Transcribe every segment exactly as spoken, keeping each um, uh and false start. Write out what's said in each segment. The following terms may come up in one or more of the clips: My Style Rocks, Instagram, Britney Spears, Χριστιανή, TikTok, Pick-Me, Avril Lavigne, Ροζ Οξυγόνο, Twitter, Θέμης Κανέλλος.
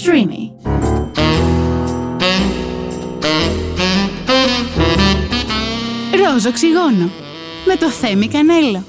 Streamy. Ροζ Οξυγόνο με το Θέμη Κανέλλο.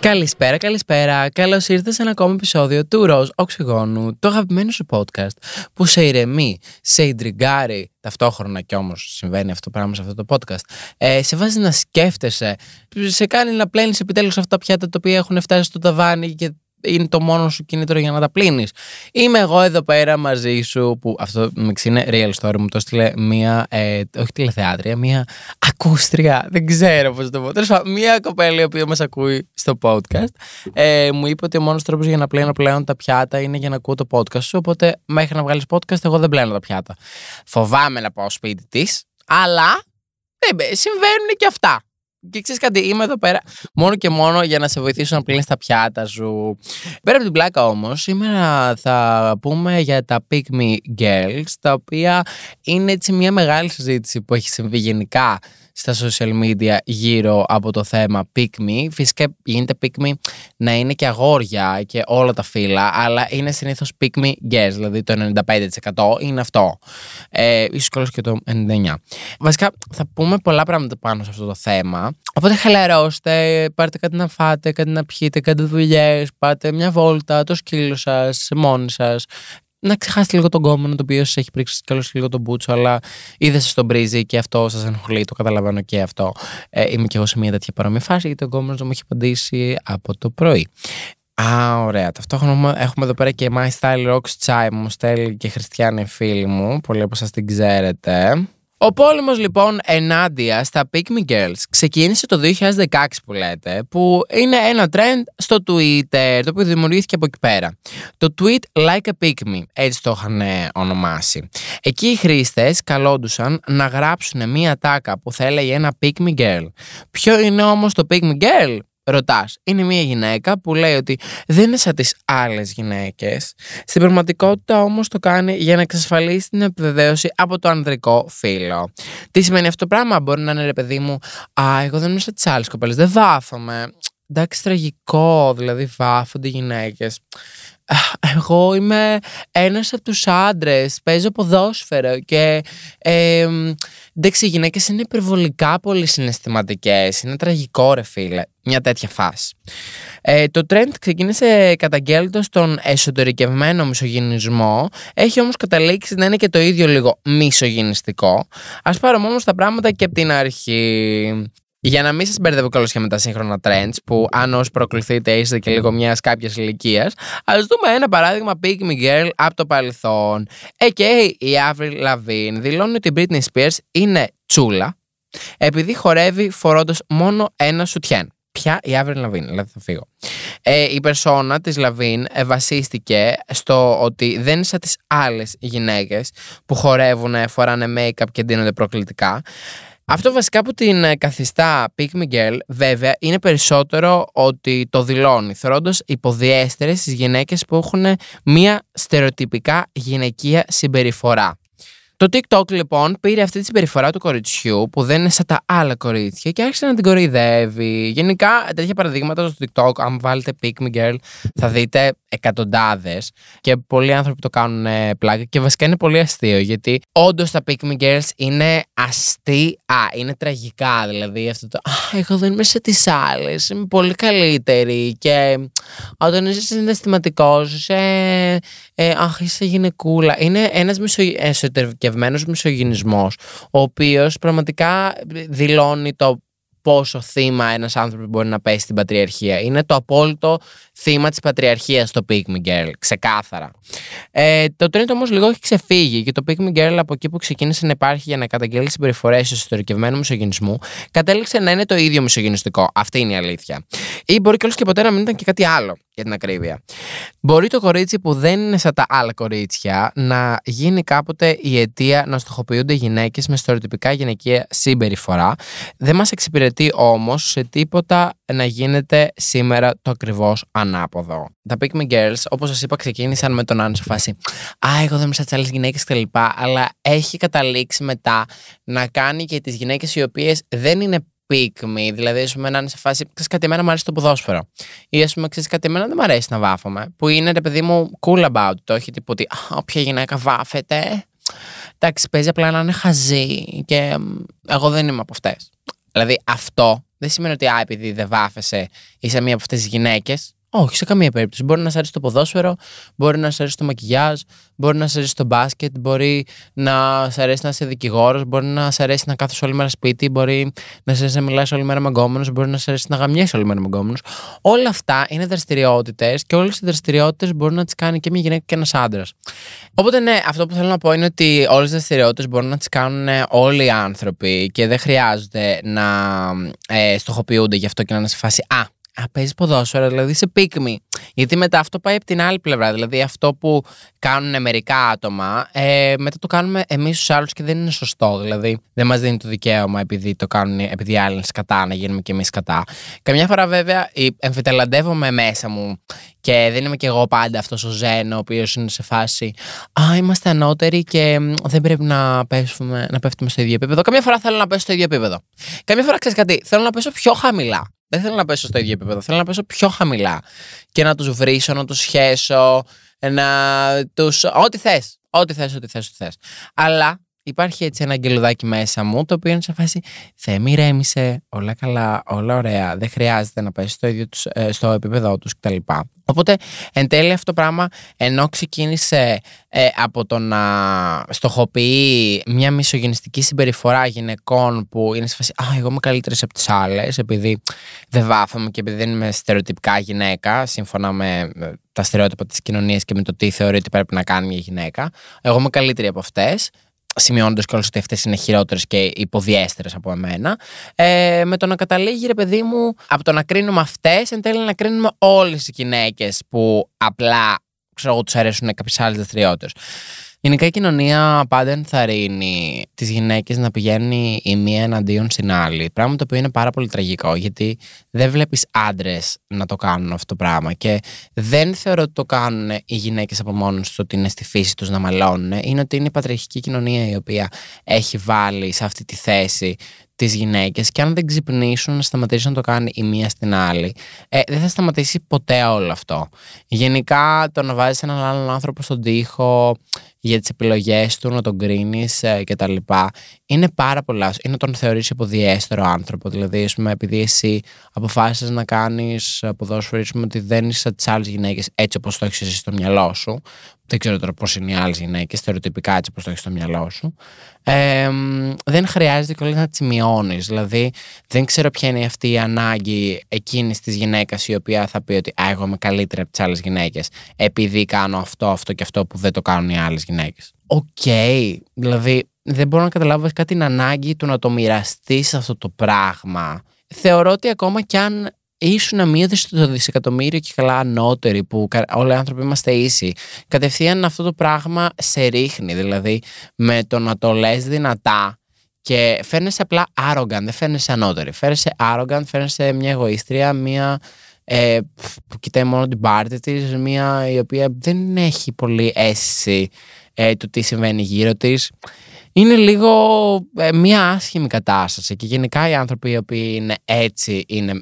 Καλησπέρα, καλησπέρα. Καλώς ήρθες σε ένα ακόμα επεισόδιο του Ροζ Οξυγόνου, το αγαπημένο σου podcast που σε ηρεμεί, σε ιντριγκάρει, ταυτόχρονα κι όμως συμβαίνει αυτό το πράγμα σε αυτό το podcast. Ε, σε βάζει να σκέφτεσαι, σε κάνει να πλένεις επιτέλους αυτά τα πιάτα τα οποία έχουν φτάσει στο ταβάνι και είναι το μόνο σου κινήτρο για να τα πλύνεις. Είμαι εγώ εδώ πέρα μαζί σου, που αυτό είναι real story, μου το έστειλε μία, ε, όχι τηλεθεάτρια, μία ακούστρια, δεν ξέρω πώς το πω. Τέλος πάντων, μία κοπέλα η οποία μας ακούει στο podcast, ε, μου είπε ότι ο μόνος τρόπος για να πλένω πλέον τα πιάτα είναι για να ακούω το podcast σου. Οπότε, μέχρι να βγάλεις podcast, εγώ δεν πλένω τα πιάτα. Φοβάμαι να πάω σπίτι της, αλλά ε, συμβαίνουν και αυτά. Και ξέρεις κάτι, είμαι εδώ πέρα μόνο και μόνο για να σε βοηθήσω να πλύνεις τα πιάτα σου. Πέρα από την πλάκα όμως, σήμερα θα πούμε για τα Pick-Me Girls, τα οποία είναι έτσι μια μεγάλη συζήτηση που έχει συμβεί γενικά στα social media γύρω από το θέμα Pick-Me. Φυσικά γίνεται Pick-Me να είναι και αγόρια και όλα τα φύλλα, αλλά είναι συνήθως Pick-Me Girls, δηλαδή το ενενήντα πέντε τοις εκατό είναι αυτό. Ε, ίσως κιόλας και το ενενήντα εννιά τοις εκατό. Βασικά θα πούμε πολλά πράγματα πάνω σε αυτό το θέμα. Οπότε χαλαρώστε, πάρτε κάτι να φάτε, κάτι να πιείτε, κάντε δουλειές, πάτε μια βόλτα, το σκύλο σας, μόνοι σας. Να ξεχάσετε λίγο τον κόμενο το οποίο σας έχει πρίξει καλώς λίγο τον μπούτσο, αλλά είδε σας τον πρίζει και αυτό σας ενοχλεί, το καταλαβαίνω και αυτό. Ε, είμαι κι εγώ σε μια τέτοια παρόμοια φάση, γιατί ο κόμενος μου έχει απαντήσει από το πρωί. Α, ωραία. Ταυτόχρονα έχουμε εδώ πέρα και My Style Rocks τσάι μου στέλνει και Χριστιανή φίλη μου, πολλοί από σας την ξέρετε. Ο πόλεμος λοιπόν ενάντια στα Pick-Me Girls ξεκίνησε το δύο χιλιάδες δεκαέξι που λέτε, που είναι ένα trend στο Twitter, το οποίο δημιουργήθηκε από εκεί πέρα. Το Tweet Like a Pick-Me, έτσι το είχαν ονομάσει. Εκεί οι χρήστες καλόντουσαν να γράψουν μία τάκα που θα έλεγε ένα Pick-Me Girl. Ποιο είναι όμως το Pick-Me Girl? Ρωτάς. Είναι μια γυναίκα που λέει ότι δεν είναι σαν τις άλλες γυναίκες. Στην πραγματικότητα όμως το κάνει για να εξασφαλίσει την επιβεβαίωση από το ανδρικό φύλο. Τι σημαίνει αυτό το πράγμα? Μπορεί να είναι, ρε παιδί μου, α, εγώ δεν είμαι σαν τις άλλες κοπέλες, δεν βάφομαι. Εντάξει, τραγικό, δηλαδή βάφονται οι γυναίκες. Εγώ είμαι ένας από τους άντρες, παίζω ποδόσφαιρο και ε, εντάξει, οι γυναίκες είναι υπερβολικά πολύ συναισθηματικές, είναι τραγικό ρε φίλε, μια τέτοια φάση. Ε, το trend ξεκίνησε καταγγέλλοντας τον εσωτερικευμένο μισογυνισμό, έχει όμως καταλήξει να είναι και το ίδιο λίγο μισογυνιστικό. Ας πάρουμε όμως τα πράγματα και από την αρχή. Για να μην σας μπερδεύω καλώς και με τα σύγχρονα trends, που αν όσοι προκληθείτε είστε και λίγο μιας κάποιας ηλικίας, ας δούμε ένα παράδειγμα Pick-Me Girl από το παρελθόν. Εκεί η Avril Lavigne δηλώνει ότι η Britney Spears είναι τσούλα επειδή χορεύει φορώντας μόνο ένα σουτιέν. Ποια? Η Avril Lavigne, δηλαδή θα φύγω. Ε, η περσόνα της Lavigne ε, βασίστηκε στο ότι δεν είναι σαν τις άλλες γυναίκες που χορεύουν, φοράνε make-up και ντύνονται προκλητικά. Αυτό βασικά που την καθιστά Pick-Me Girl, βέβαια, είναι περισσότερο ότι το δηλώνει, θεωρώντας υποδιέστερες τις γυναίκες που έχουν μία στερεοτυπικά γυναικεία συμπεριφορά. Το TikTok λοιπόν πήρε αυτή τη συμπεριφορά του κοριτσιού που δεν είναι σαν τα άλλα κορίτσια και άρχισε να την κοροϊδεύει. Γενικά τέτοια παραδείγματα στο TikTok, αν βάλετε Pick-Me Girl θα δείτε εκατοντάδες και πολλοί άνθρωποι το κάνουν πλάκα και βασικά είναι πολύ αστείο, γιατί όντως τα Pick-Me Girls είναι αστεία, είναι τραγικά, δηλαδή αυτό το «Α, εγώ δεν είμαι σε τις άλλες, είμαι πολύ καλύτερη» και όταν είσαι συναισθηματικός, ε, ε, «Αχ, είσαι γυναικούλα». Είναι ένας εσωτερικευμένος μισογυνισμός, ο οποίος πραγματικά δηλώνει το πόσο θύμα ένας άνθρωπος μπορεί να πέσει στην πατριαρχία. Είναι το απόλυτο θύμα της πατριαρχίας το Pick-Me Girl, ξεκάθαρα. Ε, το trend όμως λίγο έχει ξεφύγει και το Pick-Me Girl από εκεί που ξεκίνησε να υπάρχει για να καταγγέλει συμπεριφορές εσωτερικευμένου μισογυνισμού, κατέληξε να είναι το ίδιο μισογυνιστικό. Αυτή είναι η αλήθεια. Ή μπορεί κιόλας και ποτέ να μην ήταν και κάτι άλλο, για την ακρίβεια. Μπορεί το κορίτσι που δεν είναι σαν τα άλλα κορίτσια να γίνει κάποτε η αιτία να στοχοποιούνται γυναίκες με στερεοτυπικά γυναικεία συμπεριφορά. Δεν μας εξυπηρετεί όμως σε τίποτα να γίνεται σήμερα το ακριβώς ανάποδο. Τα Pick-Me Girls, όπως σας είπα, ξεκίνησαν με τον Άν σε φάση «Α, εγώ δεν είμαι σαν τις άλλες γυναίκες» κτλ. Αλλά έχει καταλήξει μετά να κάνει και τις γυναίκες οι οποίες δεν είναι pick-me. Δηλαδή, α πούμε, να είναι σε φάση. Ξέρεις κάτι, εμένα μου αρέσει το ποδόσφαιρο. Ή α πούμε, ξέρεις κάτι, εμένα δεν μου αρέσει να βάφομαι. Που είναι ρε παιδί μου cool about το. Όχι τύπου ότι όποια γυναίκα βάφεται. Εντάξει, παίζει απλά να είναι χαζή. Και εγώ δεν είμαι από αυτές. Δηλαδή, αυτό δεν σημαίνει ότι α, επειδή δεν βάφεσαι, είσαι μία από αυτές τις γυναίκες. Όχι, σε καμία περίπτωση. Μπορεί να σ' αρέσει το ποδόσφαιρο, μπορεί να σ' αρέσει το μακιγιάζ, μπορεί να σ' αρέσει το μπάσκετ, μπορεί να σ' αρέσει να είσαι δικηγόρος, μπορεί να σ' αρέσει να κάθεσαι όλη μέρα σπίτι, μπορεί να σ' αρέσει να μιλάς όλη μέρα μαγκόμενος, μπορεί να σ' αρέσει να γαμιέσαι όλη μέρα μαγκόμενος. Όλα αυτά είναι δραστηριότητες και όλες οι δραστηριότητες μπορεί να τις κάνει και μια γυναίκα και ένας άντρας. Οπότε, ναι, αυτό που θέλω να πω είναι ότι όλες οι δραστηριότητες μπορούν να τις κάνουν όλοι οι άνθρωποι και δεν χρειάζονται να ε, στοχοποιούνται γι' αυτό και να είναι σε φάση α. Α, παίζεις ποδόσφαιρο, δηλαδή σε pick-me. Γιατί μετά αυτό πάει από την άλλη πλευρά. Δηλαδή αυτό που κάνουν μερικά άτομα, ε, μετά το κάνουμε εμείς στους άλλους και δεν είναι σωστό. Δηλαδή δεν μας δίνει το δικαίωμα επειδή το κάνουν, επειδή οι άλλοι είναι σκατά, να γίνουμε κι εμείς σκατά. Καμιά φορά βέβαια εμφυτελαντεύομαι μέσα μου και δεν είμαι κι εγώ πάντα αυτός ο Ζέν, ο οποίος είναι σε φάση α, είμαστε ανώτεροι και δεν πρέπει να, πέσουμε, να πέφτουμε στο ίδιο επίπεδο. Καμιά φορά θέλω να πέσω στο ίδιο επίπεδο. Καμιά φορά ξέρεις κάτι, θέλω να πέσω πιο χαμηλά. Δεν θέλω να πέσω στο ίδιο επίπεδο, θέλω να πέσω πιο χαμηλά και να τους βρίσω, να τους σχέσω, να τους... Ό,τι θες, ό,τι θες, ό,τι θες, ό,τι θες. Αλλά υπάρχει έτσι ένα αγγελουδάκι μέσα μου, το οποίο είναι σε φάση Θέμη, ρέμισε, όλα καλά, όλα ωραία, δεν χρειάζεται να πέσει στο ίδιο τους, ε, στο επίπεδο τους κτλ. Οπότε εν τέλει αυτό το πράγμα, ενώ ξεκίνησε ε, από το να στοχοποιεί μια μισογενιστική συμπεριφορά γυναικών που είναι σε φάση «Α, εγώ είμαι καλύτερης από τις άλλες επειδή δεν βάφαμε και επειδή δεν είμαι στερεοτυπικά γυναίκα, σύμφωνα με τα στερεότυπα της κοινωνίας και με το τι θεωρεί ότι πρέπει να κάνει μια γυναίκα, εγώ είμαι καλύτερη από αυτές», σημειώνοντας κιόλας ότι αυτές είναι χειρότερες και υποδιέστερες από εμένα, ε, με το να καταλήγει ρε παιδί μου, από το να κρίνουμε αυτές, εν τέλει να κρίνουμε όλες οι γυναίκες που απλά, ξέρω εγώ, τους αρέσουν κάποιες άλλες δραστηριότητες. Γενικά η κοινωνία πάντα ενθαρρύνει τις γυναίκες να πηγαίνει η μία εναντίον στην άλλη. Πράγμα το οποίο είναι πάρα πολύ τραγικό, γιατί δεν βλέπεις άντρες να το κάνουν αυτό το πράγμα. Και δεν θεωρώ ότι το κάνουν οι γυναίκες από μόνος τους, ότι είναι στη φύση τους να μαλώνουν. Είναι ότι είναι η πατριαρχική κοινωνία η οποία έχει βάλει σε αυτή τη θέση τις γυναίκες. Και αν δεν ξυπνήσουν να σταματήσουν να το κάνει η μία στην άλλη, ε, δεν θα σταματήσει ποτέ όλο αυτό. Γενικά το να βάζεις έναν άλλον άνθρωπο στον τοίχο για τις επιλογές του, να τον κρίνεις ε, κτλ. Είναι πάρα πολλά. Είναι να τον θεωρείς υποδιέστερο άνθρωπο. Δηλαδή, ας πούμε, επειδή εσύ αποφάσισες να κάνεις ποδόσφαιρο, ότι δεν είσαι σαν τις άλλες γυναίκες έτσι όπως το έχεις εσύ στο μυαλό σου. Δεν ξέρω τώρα πώς είναι οι άλλες γυναίκες, στερεοτυπικά έτσι όπως το έχεις στο μυαλό σου. Ε, δεν χρειάζεται κιόλας να τις μειώνεις. Δηλαδή, δεν ξέρω ποια είναι αυτή η ανάγκη εκείνης της γυναίκας η οποία θα πει ότι α, εγώ είμαι καλύτερη από τις άλλες γυναίκες, επειδή κάνω αυτό, αυτό και αυτό που δεν το κάνουν οι άλλες γυναίκες. Οκ. Okay. Δηλαδή, δεν μπορώ να καταλάβω κάτι την ανάγκη του να το μοιραστείς αυτό το πράγμα. Θεωρώ ότι ακόμα κι αν ήσουν μία στο δισεκατομμύριο και καλά ανώτεροι, που όλοι οι άνθρωποι είμαστε ίσοι, κατευθείαν αυτό το πράγμα σε ρίχνει. Δηλαδή, με το να το λες δυνατά και φαίνεσαι απλά arrogant, δεν φαίνεσαι ανώτερη. Φαίνεσαι arrogant, φαίνεσαι μια εγωίστρια, μια ε, που κοιτάει μόνο την πάρτη της, μια η οποία δεν έχει πολύ αίσθηση ε, του τι συμβαίνει γύρω της. Είναι λίγο ε, μια άσχημη κατάσταση και γενικά οι άνθρωποι οι οποίοι είναι έτσι είναι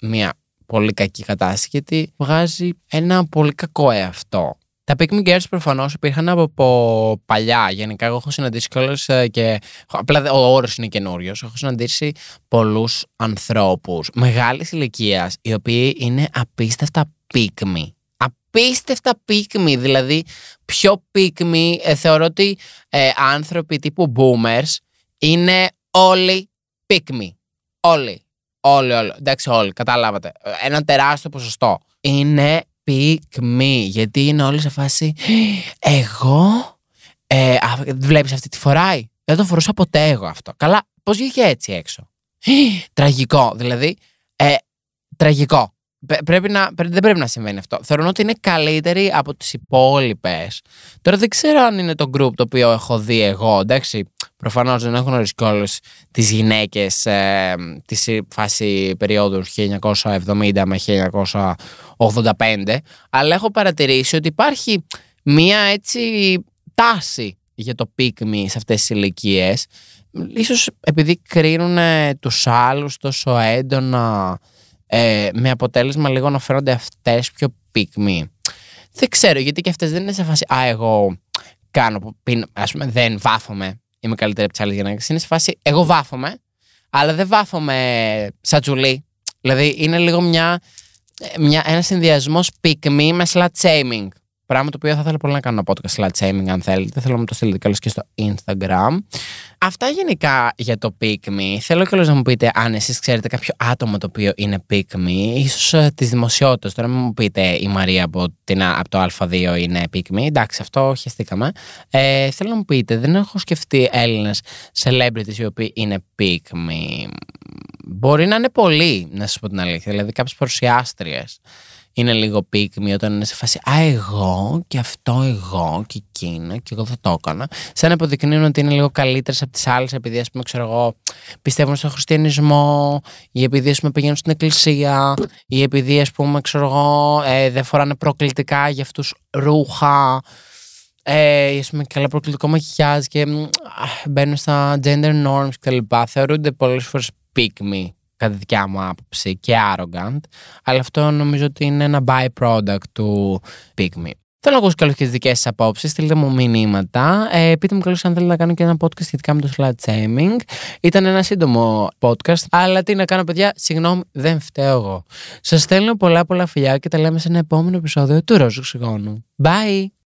μια πολύ κακή κατάσταση, γιατί βγάζει ένα πολύ κακό εαυτό. Τα pick-me girls προφανώς υπήρχαν από παλιά. Γενικά, εγώ έχω συναντήσει κιόλας και. Απλά ο όρος είναι καινούριος. Έχω συναντήσει πολλούς ανθρώπους μεγάλης ηλικίας, οι οποίοι είναι απίστευτα pick-me. Απίστευτα pick-me. Δηλαδή, πιο pick-me ε, θεωρώ ότι ε, άνθρωποι τύπου boomers είναι όλοι pick-me. Όλοι. Όλοι, όλοι, εντάξει όλοι, κατάλαβατε. Ένα τεράστιο ποσοστό. Είναι pick-me, γιατί είναι όλοι σε φάση εγώ, ε, βλέπεις αυτή τη φοράει. Δεν το φορούσα ποτέ εγώ αυτό. Καλά, πώς βγήκε έτσι έξω. Τραγικό, δηλαδή, ε, τραγικό. Πρέπει να, δεν πρέπει να συμβαίνει αυτό. Θεωρώ ότι είναι καλύτεροι από τις υπόλοιπες. Τώρα δεν ξέρω αν είναι το group το οποίο έχω δει εγώ. Εντάξει, προφανώς δεν έχω γνωρίσει όλες τις γυναίκες ε, της φάση περίοδου χίλια εννιακόσια εβδομήντα με χίλια εννιακόσια ογδόντα πέντε, αλλά έχω παρατηρήσει ότι υπάρχει μία έτσι τάση για το pick-me σε αυτές τις ηλικίες. ίσως επειδή κρίνουν τους άλλους τόσο έντονα, ε, με αποτέλεσμα λίγο να φέρονται αυτές πιο pick-me. Δεν ξέρω, γιατί και αυτές δεν είναι σε φάση «Α, εγώ κάνω, πίνω, ας πούμε, δεν βάφομαι, είμαι καλύτερη από τις άλλες γυναίκες». Είναι σε φάση «Εγώ βάφομαι, αλλά δεν βάφομαι σαν τσουλή». Δηλαδή είναι λίγο μια, μια, ένα συνδυασμός pick-me με slut-shaming. Πράγμα το οποίο θα ήθελα πολύ να κάνω podcast slut-shaming, αν θέλετε. Θέλω να μου το στείλετε καλώς και στο Instagram. Αυτά γενικά για το pick-me. Θέλω καλώς να μου πείτε αν εσείς ξέρετε κάποιο άτομο το οποίο είναι pick-me, ίσως uh, της δημοσιότητας. Τώρα μην μου πείτε η Μαρία από, την, από το Α2 είναι pick-me. Εντάξει, αυτό χεστήκαμε. Ε, θέλω να μου πείτε, δεν έχω σκεφτεί Έλληνες celebrities οι οποίοι είναι pick-me. Μπορεί να είναι πολλοί, να σας πω την αλήθεια. Δηλαδή κάποιες παρουσιάστριες είναι λίγο pick-me όταν είναι σε φάση «Α, εγώ και αυτό εγώ και εκείνο και εγώ θα το έκανα». Σαν να αποδεικνύουν ότι είναι λίγο καλύτερες από τις άλλες επειδή, ας πούμε, ξέρω εγώ, πιστεύουν στον χριστιανισμό ή επειδή, ας πούμε, πηγαίνουν στην εκκλησία ή επειδή, ας πούμε, ξέρω εγώ, ε, δεν φοράνε προκλητικά για αυτούς ρούχα ή, ε, ας πούμε, καλά προκλητικό μακιγιάζ και α, μπαίνουν στα gender norms κτλ. Θεωρούνται πολλές φορές pick-me, κατά δικιά μου άποψη, και arrogant, αλλά αυτό νομίζω ότι είναι ένα byproduct του pick-me. Θέλω να ακούσω καλώς και τις δικές σας απόψεις, στείλτε μου μηνύματα, ε, πείτε μου καλώς αν θέλετε να κάνω και ένα podcast σχετικά με το slut shaming. Ήταν ένα σύντομο podcast, αλλά τι να κάνω παιδιά, συγγνώμη, δεν φταίω εγώ. Σας στέλνω πολλά πολλά φιλιά και τα λέμε σε ένα επόμενο επεισόδιο του Ροζ Οξυγόνου. Bye!